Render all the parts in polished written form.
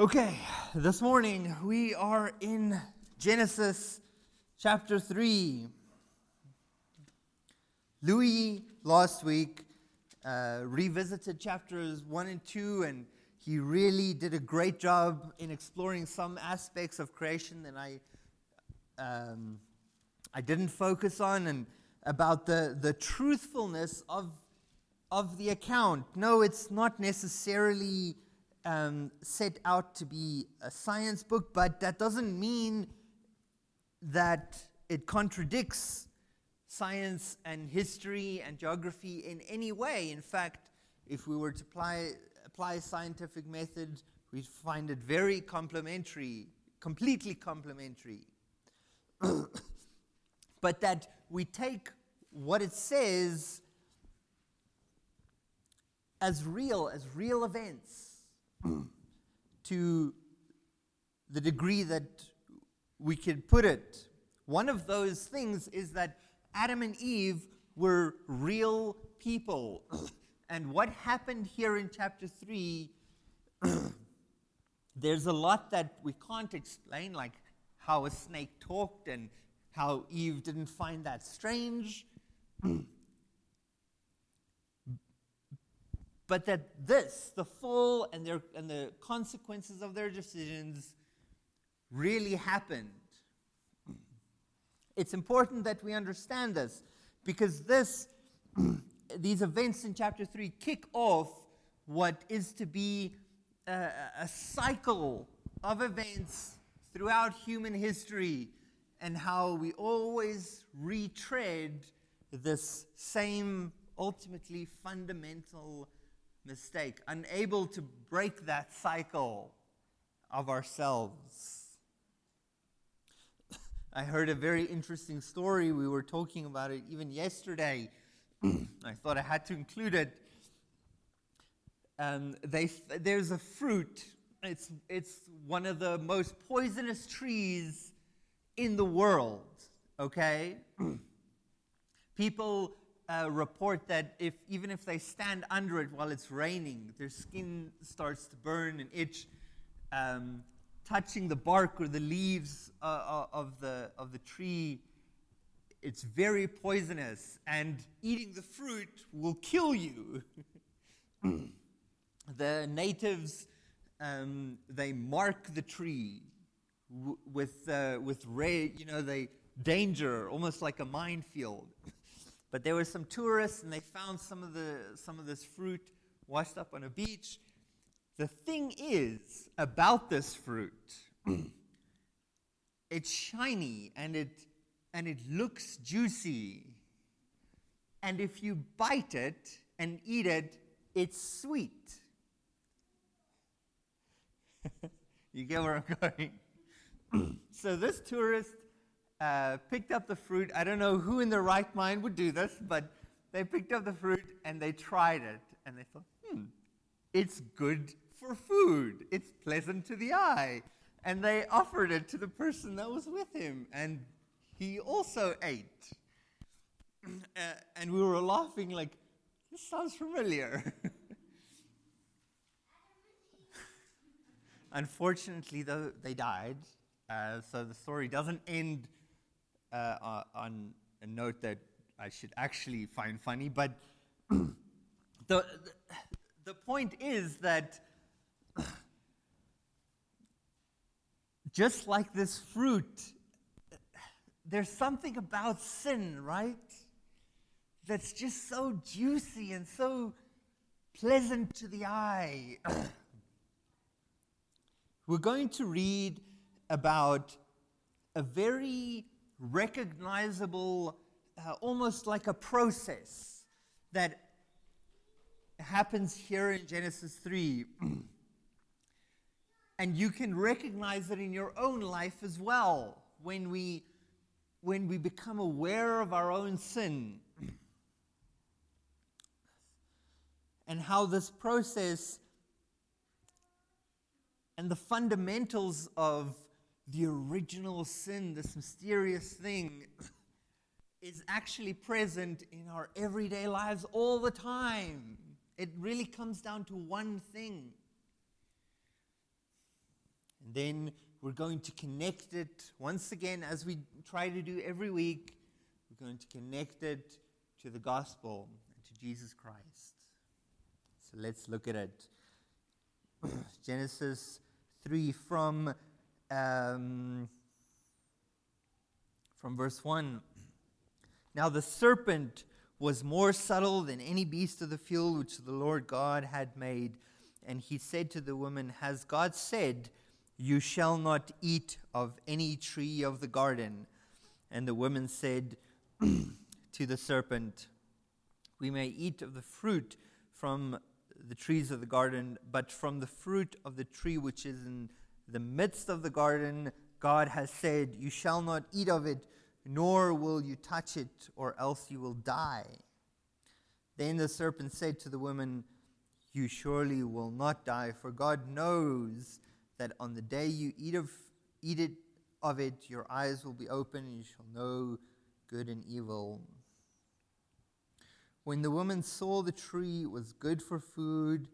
Okay, this morning we are in Genesis chapter 3. Louis last week revisited chapters 1 and 2, and he really did a great job in exploring some aspects of creation that I didn't focus on, and about the truthfulness of the account. No, it's not necessarily set out to be a science book, but that doesn't mean that it contradicts science and history and geography in any way. In fact, if we were to apply a scientific method, we'd find it very complementary, completely complementary. But that we take what it says as real events, to the degree that we could put it. One of those things is that Adam and Eve were real people. And what happened here in chapter 3, there's a lot that we can't explain, like how a snake talked and how Eve didn't find that strange. But that this, the fall and the consequences of their decisions really happened. It's important that we understand this, because these events in chapter 3 kick off what is to be a cycle of events throughout human history, and how we always retread this same ultimately fundamental mistake, unable to break that cycle of ourselves. I heard a very interesting story. We were talking about it even yesterday. I thought I had to include it. There's a fruit. It's one of the most poisonous trees in the world. Okay, people report that even if they stand under it while it's raining, their skin starts to burn and itch. Touching the bark or the leaves of the tree, it's very poisonous, and eating the fruit will kill you. The natives they mark the tree with red, danger, almost like a minefield. But there were some tourists, and they found some of this fruit washed up on a beach. The thing is about this fruit, it's shiny and it looks juicy. And if you bite it and eat it, it's sweet. You get where I'm going. So this tourist picked up the fruit. I don't know who in their right mind would do this, but they picked up the fruit and they tried it. And they thought, it's good for food. It's pleasant to the eye. And they offered it to the person that was with him. And he also ate. And we were laughing like, this sounds familiar. Unfortunately, though, they died. So the story doesn't end on a note that I should actually find funny, but the point is that just like this fruit, there's something about sin, right? That's just so juicy and so pleasant to the eye. We're going to read about a very recognizable, almost like a process that happens here in Genesis 3. And you can recognize it in your own life as well, when we become aware of our own sin, and how this process and the fundamentals of the original sin, this mysterious thing, is actually present in our everyday lives all the time. It really comes down to one thing. And then we're going to connect it, once again, as we try to do every week, we're going to connect it to the gospel and to Jesus Christ. So let's look at it. Genesis 3 from verse 1. Now the serpent was more subtle than any beast of the field which the Lord God had made. And he said to the woman, "Has God said, 'You shall not eat of any tree of the garden?'" And the woman said to the serpent, "We may eat of the fruit from the trees of the garden, but from the fruit of the tree which is in the midst of the garden, God has said, 'You shall not eat of it, nor will you touch it, or else you will die.'" Then the serpent said to the woman, "You surely will not die, for God knows that on the day you eat of it, your eyes will be open, and you shall know good and evil." When the woman saw the tree was good for food,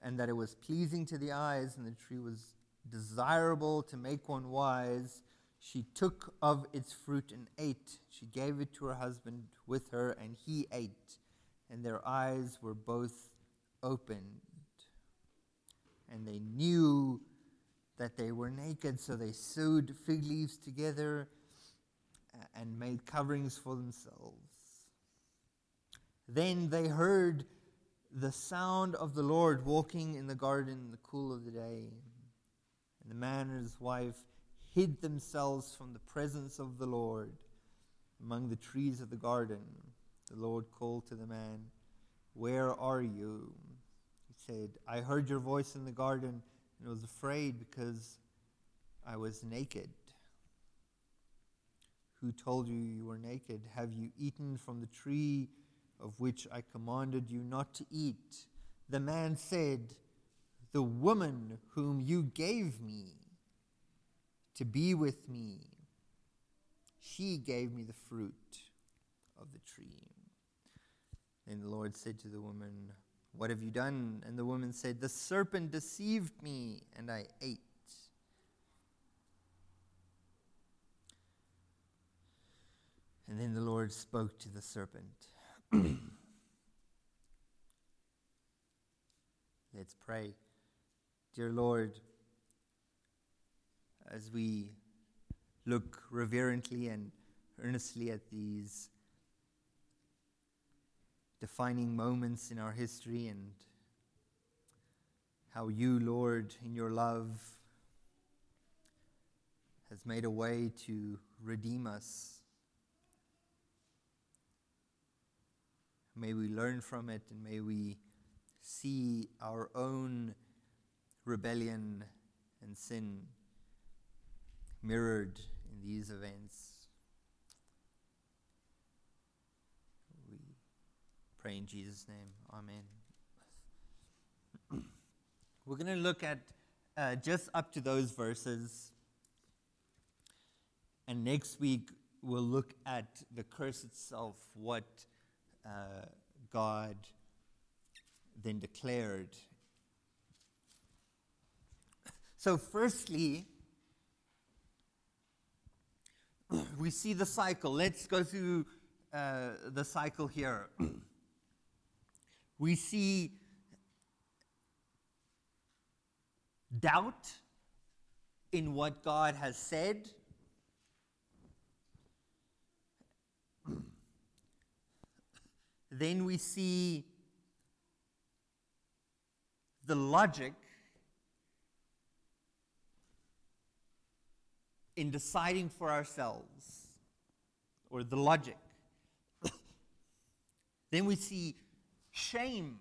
and that it was pleasing to the eyes, and the tree was desirable to make one wise, she took of its fruit and ate. She gave it to her husband with her, and he ate. And their eyes were both opened, and they knew that they were naked, so they sewed fig leaves together and made coverings for themselves. Then they heard the sound of the Lord walking in the garden in the cool of the day. And the man and his wife hid themselves from the presence of the Lord among the trees of the garden. The Lord called to the man, "Where are you?" He said, "I heard your voice in the garden and was afraid because I was naked." "Who told you you were naked? Have you eaten from the tree of which I commanded you not to eat?" The man said, "The woman whom you gave me to be with me, she gave me the fruit of the tree." Then the Lord said to the woman, "What have you done?" And the woman said, "The serpent deceived me, and I ate." And then the Lord spoke to the serpent. Let's pray. Dear Lord, as we look reverently and earnestly at these defining moments in our history and how you, Lord, in your love has made a way to redeem us, may we learn from it, and may we see our own rebellion and sin mirrored in these events. We pray in Jesus' name. Amen. We're going to look at just up to those verses. And next week, we'll look at the curse itself, what God then declared. So firstly, we see the cycle. Let's go through the cycle here. We see doubt in what God has said. Then we see the logic in deciding for ourselves, or the logic. Then we see shame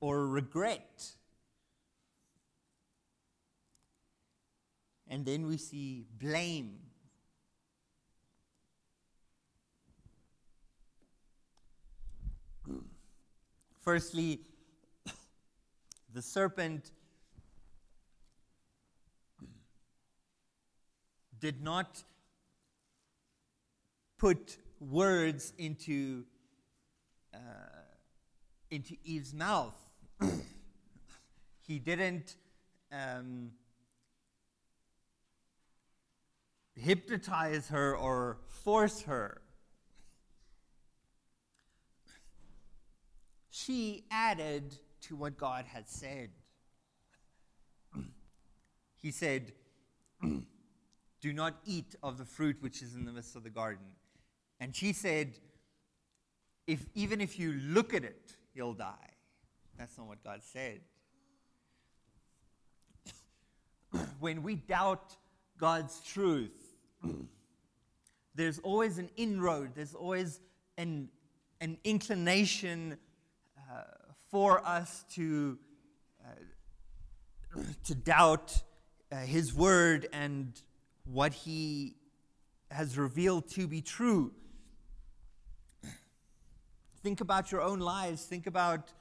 or regret. And then we see blame. Firstly, the serpent did not put words into Eve's mouth. He didn't hypnotize her or force her. She added to what God had said. He said, do not eat of the fruit which is in the midst of the garden. And she said, Even if you look at it, you'll die. That's not what God said. When we doubt God's truth, there's always an inroad, there's always an inclination for us to doubt His word and what He has revealed to be true. Think about your own lives. Think about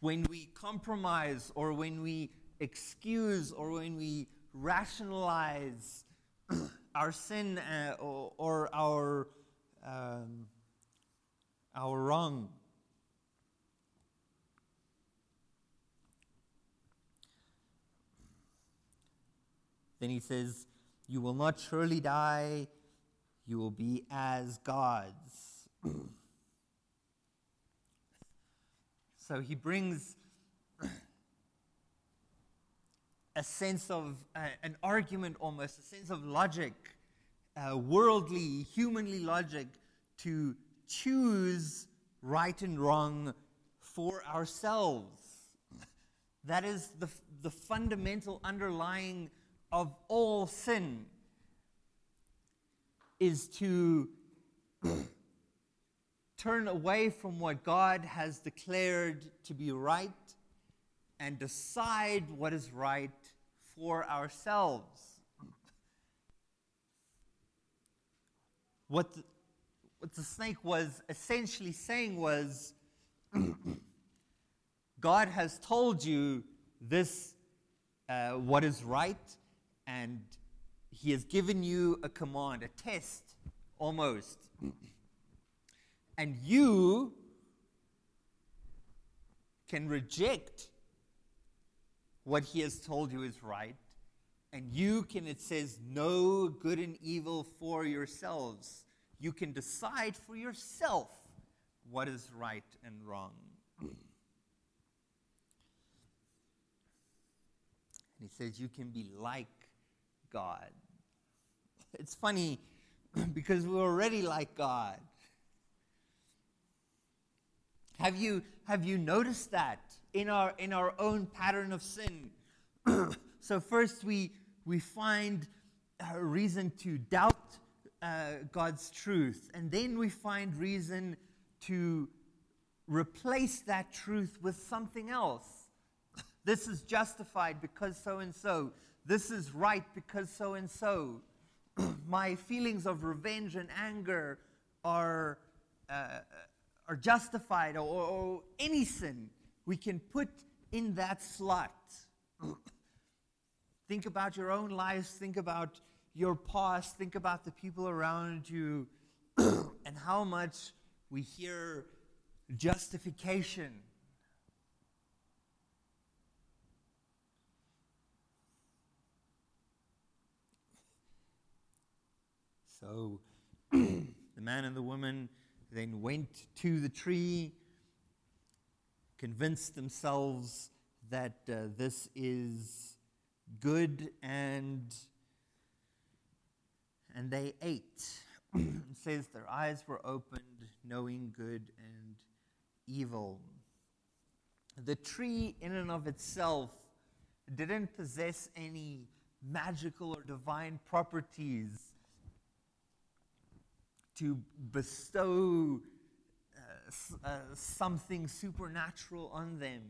when we compromise or when we excuse or when we rationalize our sin or our wrong. Then he says, you will not surely die, you will be as gods. So he brings a sense of an argument almost, a sense of logic, worldly, humanly logic, to choose right and wrong for ourselves. That is the fundamental underlying of all sin, is to turn away from what God has declared to be right and decide what is right for ourselves. What the snake was essentially saying was, God has told you this, what is right, and He has given you a command, a test, almost. And you can reject what He has told you is right. And you can, it says, know good and evil for yourselves. You can decide for yourself what is right and wrong. And he says, you can be like God. It's funny because we're already like God. Have you noticed that in our own pattern of sin? So first we find a reason to doubt God's truth, and then we find reason to replace that truth with something else. This is justified because so and so. This is right because so and so. My feelings of revenge and anger are justified, or any sin we can put in that slot. Think about your own lives. Think about your past. Think about the people around you, and how much we hear justification. So the man and the woman then went to the tree, convinced themselves that this is good, and they ate. It says their eyes were opened, knowing good and evil. The tree in and of itself didn't possess any magical or divine properties to bestow something supernatural on them.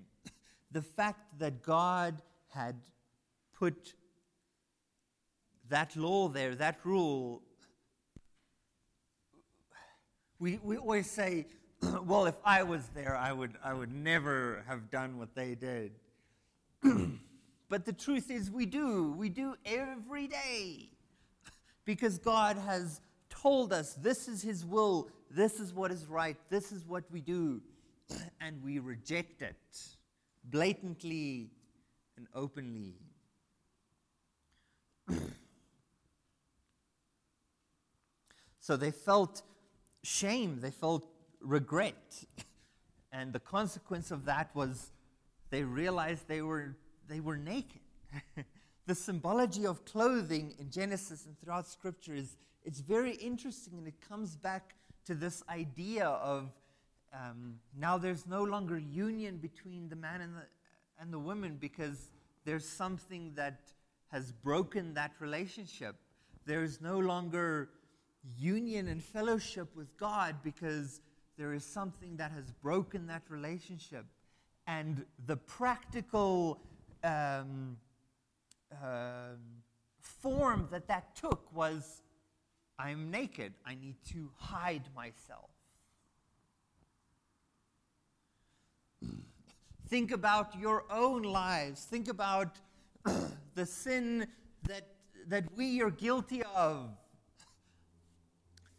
The fact that God had put that law there, that rule, we always say, well, if I was there, I would never have done what they did. But the truth is we do every day, because God has told us this is His will, this is what is right, this is what we do, and we reject it blatantly and openly. So they felt shame, they felt regret. And the consequence of that was they realized they were naked. The symbology of clothing in Genesis and throughout Scripture is very interesting, and it comes back to this idea of now there's no longer union between the man and the woman, because there's something that has broken that relationship. There is no longer union and fellowship with God because there is something that has broken that relationship. And the practical form that took was, I'm naked, I need to hide myself. Think about your own lives. Think about the sin that we are guilty of.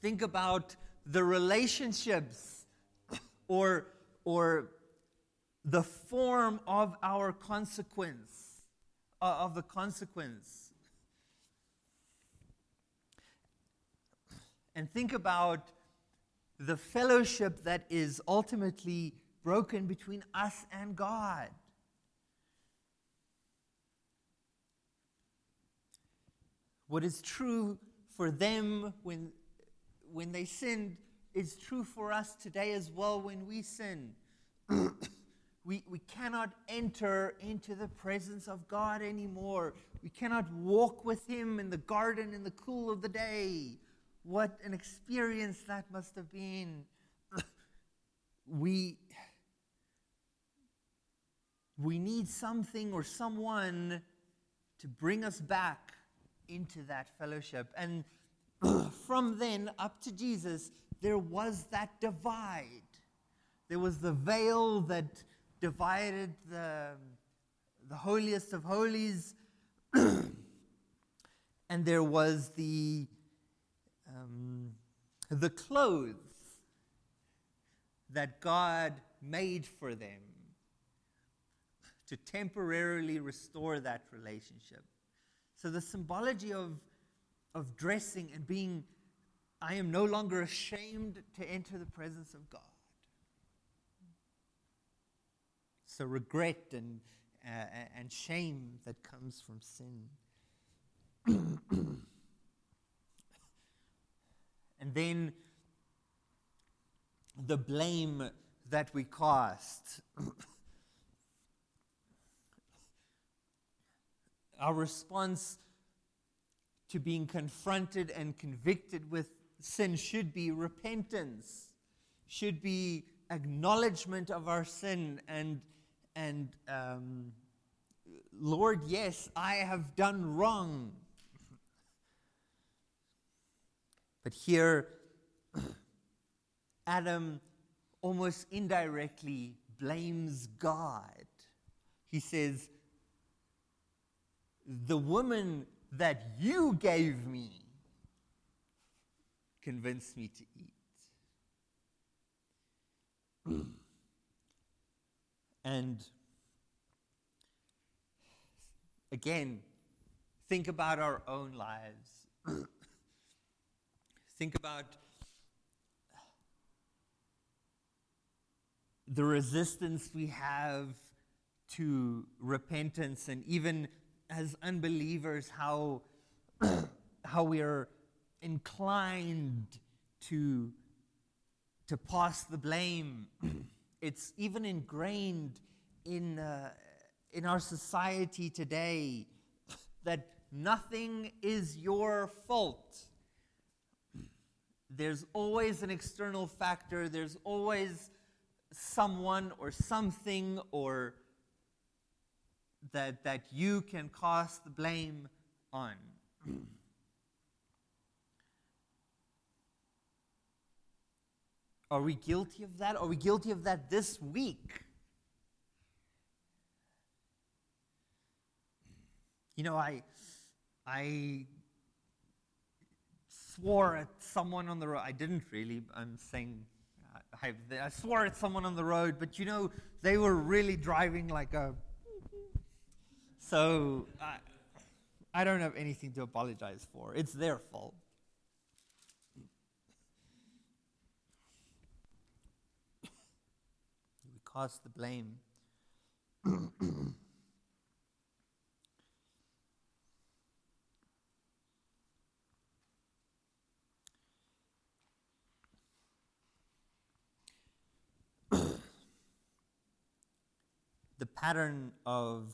Think about the relationships or the form of our consequence. Of the consequence. And think about the fellowship that is ultimately broken between us and God. What is true for them when they sinned is true for us today as well when we sin. We cannot enter into the presence of God anymore. We cannot walk with Him in the garden in the cool of the day. What an experience that must have been. We need something or someone to bring us back into that fellowship. And from then up to Jesus, there was that divide. There was the veil that divided the holiest of holies, and there was the clothes that God made for them to temporarily restore that relationship. So the symbology of dressing and being, I am no longer ashamed to enter the presence of God. So regret and shame that comes from sin. And then the blame that we cast. Our response to being confronted and convicted with sin should be repentance, should be acknowledgement of our sin and Lord, yes, I have done wrong. But here, Adam almost indirectly blames God. He says, the woman that you gave me convinced me to eat. And again, think about our own lives. Think about the resistance we have to repentance, and even as unbelievers, how we are inclined to pass the blame. It's even ingrained in our society today that nothing is your fault. There's always an external factor. There's always someone or something or that you can cast the blame on. Are we guilty of that? Are we guilty of that this week? You know, I swore at someone on the road. I didn't really. I'm saying I swore at someone on the road, but you know, they were really driving like a... So I don't have anything to apologize for. It's their fault. pass the blame. The pattern of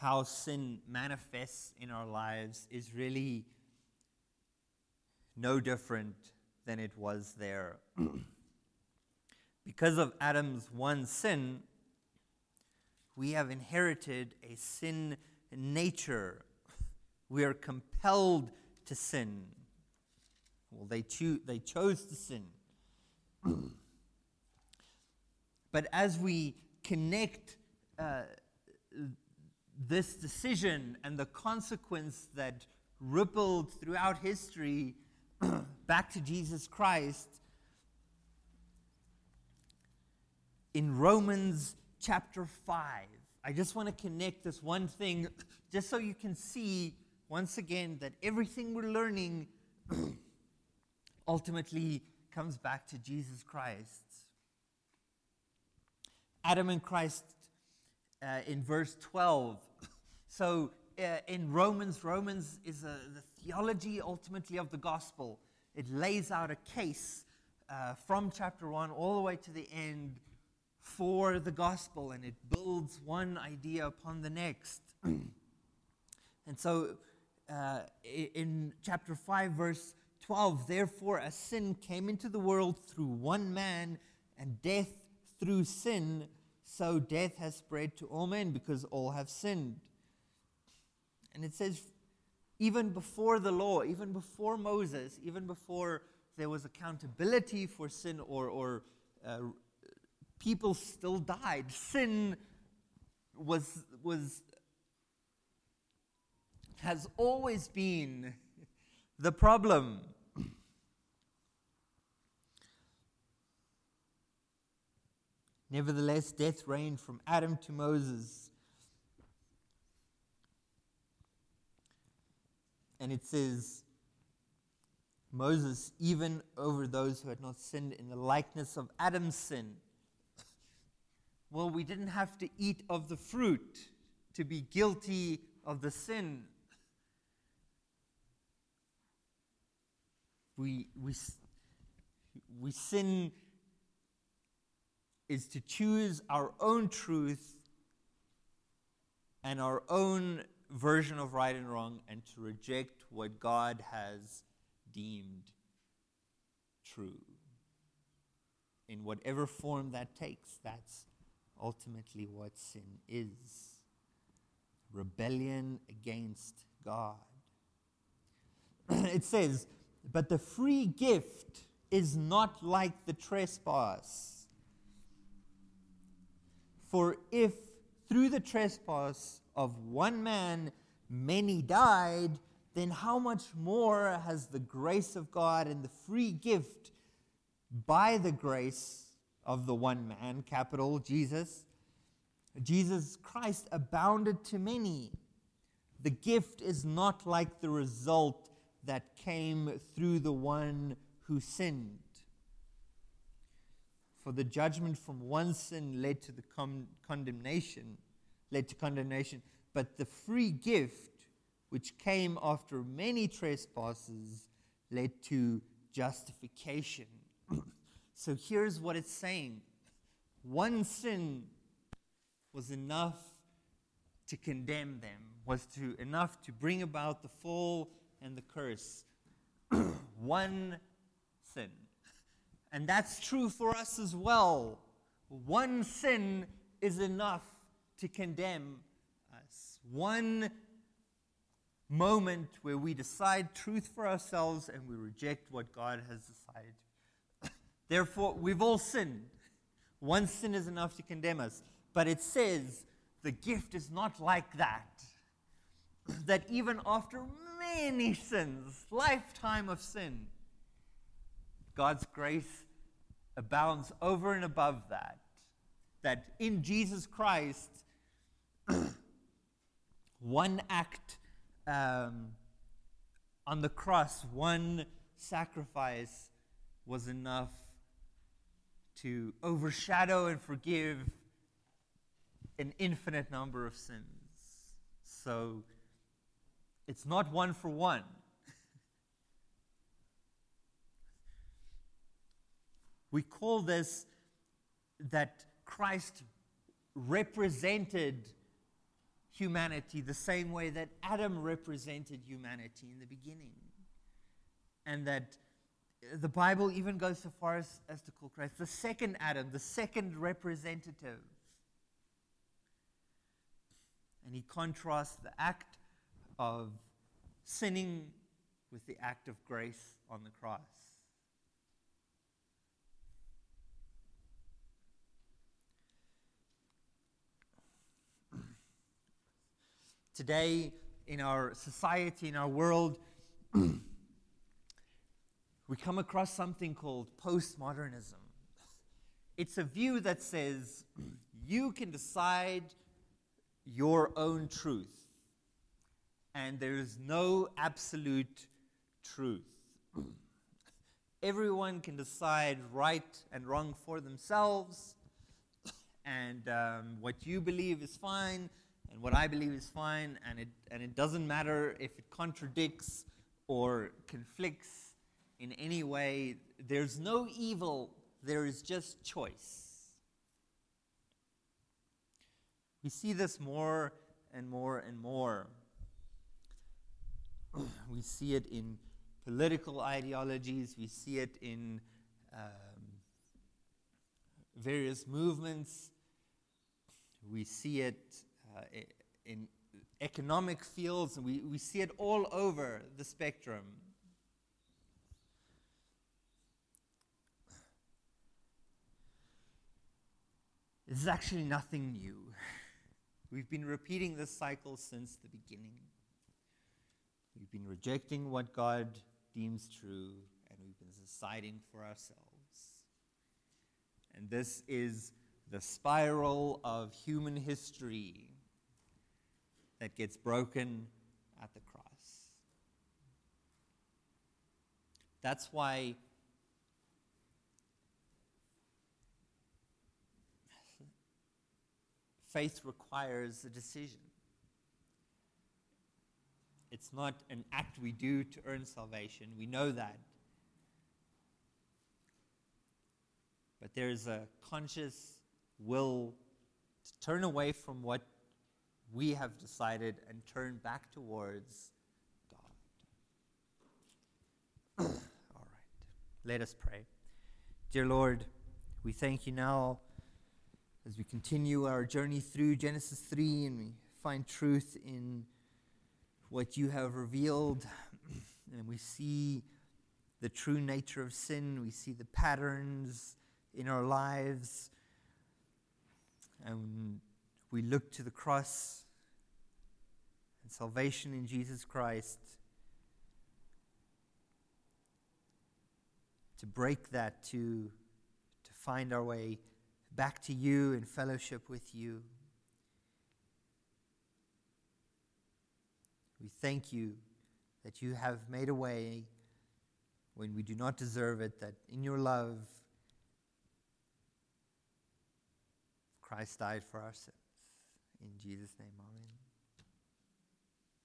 how sin manifests in our lives is really no different than it was there. Because of Adam's one sin, we have inherited a sin nature. We are compelled to sin. Well, they chose to sin. But as we connect this decision and the consequence that rippled throughout history back to Jesus Christ, in Romans chapter 5, I just want to connect this one thing just so you can see once again that everything we're learning ultimately comes back to Jesus Christ. Adam and Christ in verse 12. So in Romans is the theology ultimately of the gospel. It lays out a case from chapter 1 all the way to the end for the gospel, and it builds one idea upon the next. And so in chapter 5, verse 12, therefore, as sin came into the world through one man, and death through sin, so death has spread to all men because all have sinned. And it says, even before the law, even before Moses, even before there was accountability for sin, or people still died, sin has always been the problem. Nevertheless, death reigned from Adam to Moses. And it says, Moses, even over those who had not sinned in the likeness of Adam's sin. Well, we didn't have to eat of the fruit to be guilty of the sin. We sin is to choose our own truth and our own version of right and wrong, and to reject what God has deemed true. In whatever form that takes, that's ultimately what sin is. Rebellion against God. It says, but the free gift is not like the trespass. For if through the trespass of one man many died, then how much more has the grace of God and the free gift by the grace of the one man, capital Jesus, Jesus Christ, abounded to many? The gift is not like the result that came through the one who sinned. For the judgment from one sin led to the condemnation, but the free gift, which came after many trespasses, led to justification. So here's what it's saying. One sin was enough to condemn them, enough to bring about the fall and the curse. One sin. And that's true for us as well. One sin is enough to condemn us. One moment where we decide truth for ourselves and we reject what God has decided. Therefore, we've all sinned. One sin is enough to condemn us. But it says the gift is not like that. That even after many sins, lifetime of sin, God's grace abounds over and above that. That in Jesus Christ, one act on the cross, one sacrifice was enough to overshadow and forgive an infinite number of sins. So it's not one for one. We call this that Christ represented humanity the same way that Adam represented humanity in the beginning. And that the Bible even goes so far as to call Christ the second Adam, the second representative. And he contrasts the act of sinning with the act of grace on the cross. Today, in our society, in our world, we come across something called postmodernism. It's a view that says you can decide your own truth, and there is no absolute truth. Everyone can decide right and wrong for themselves, and what you believe is fine, and what I believe is fine, and it doesn't matter if it contradicts or conflicts in any way. There's no evil, there is just choice. We see this more and more and more. We see it in political ideologies, we see it in various movements, we see it in economic fields, and we see it all over the spectrum. This is actually nothing new. We've been repeating this cycle since the beginning. We've been rejecting what God deems true, and we've been deciding for ourselves. And this is the spiral of human history that gets broken at the cross. That's why faith requires a decision. It's not an act we do to earn salvation. We know that. But there is a conscious will to turn away from what we have decided and turn back towards God. All right. Let us pray. Dear Lord, we thank you now as we continue our journey through Genesis 3 and we find truth in what you have revealed, and we see the true nature of sin, we see the patterns in our lives, and we look to the cross and salvation in Jesus Christ to break that, to find our way back to you in fellowship with you. We thank you that you have made a way when we do not deserve it, that in your love, Christ died for our sins. In Jesus' name, amen.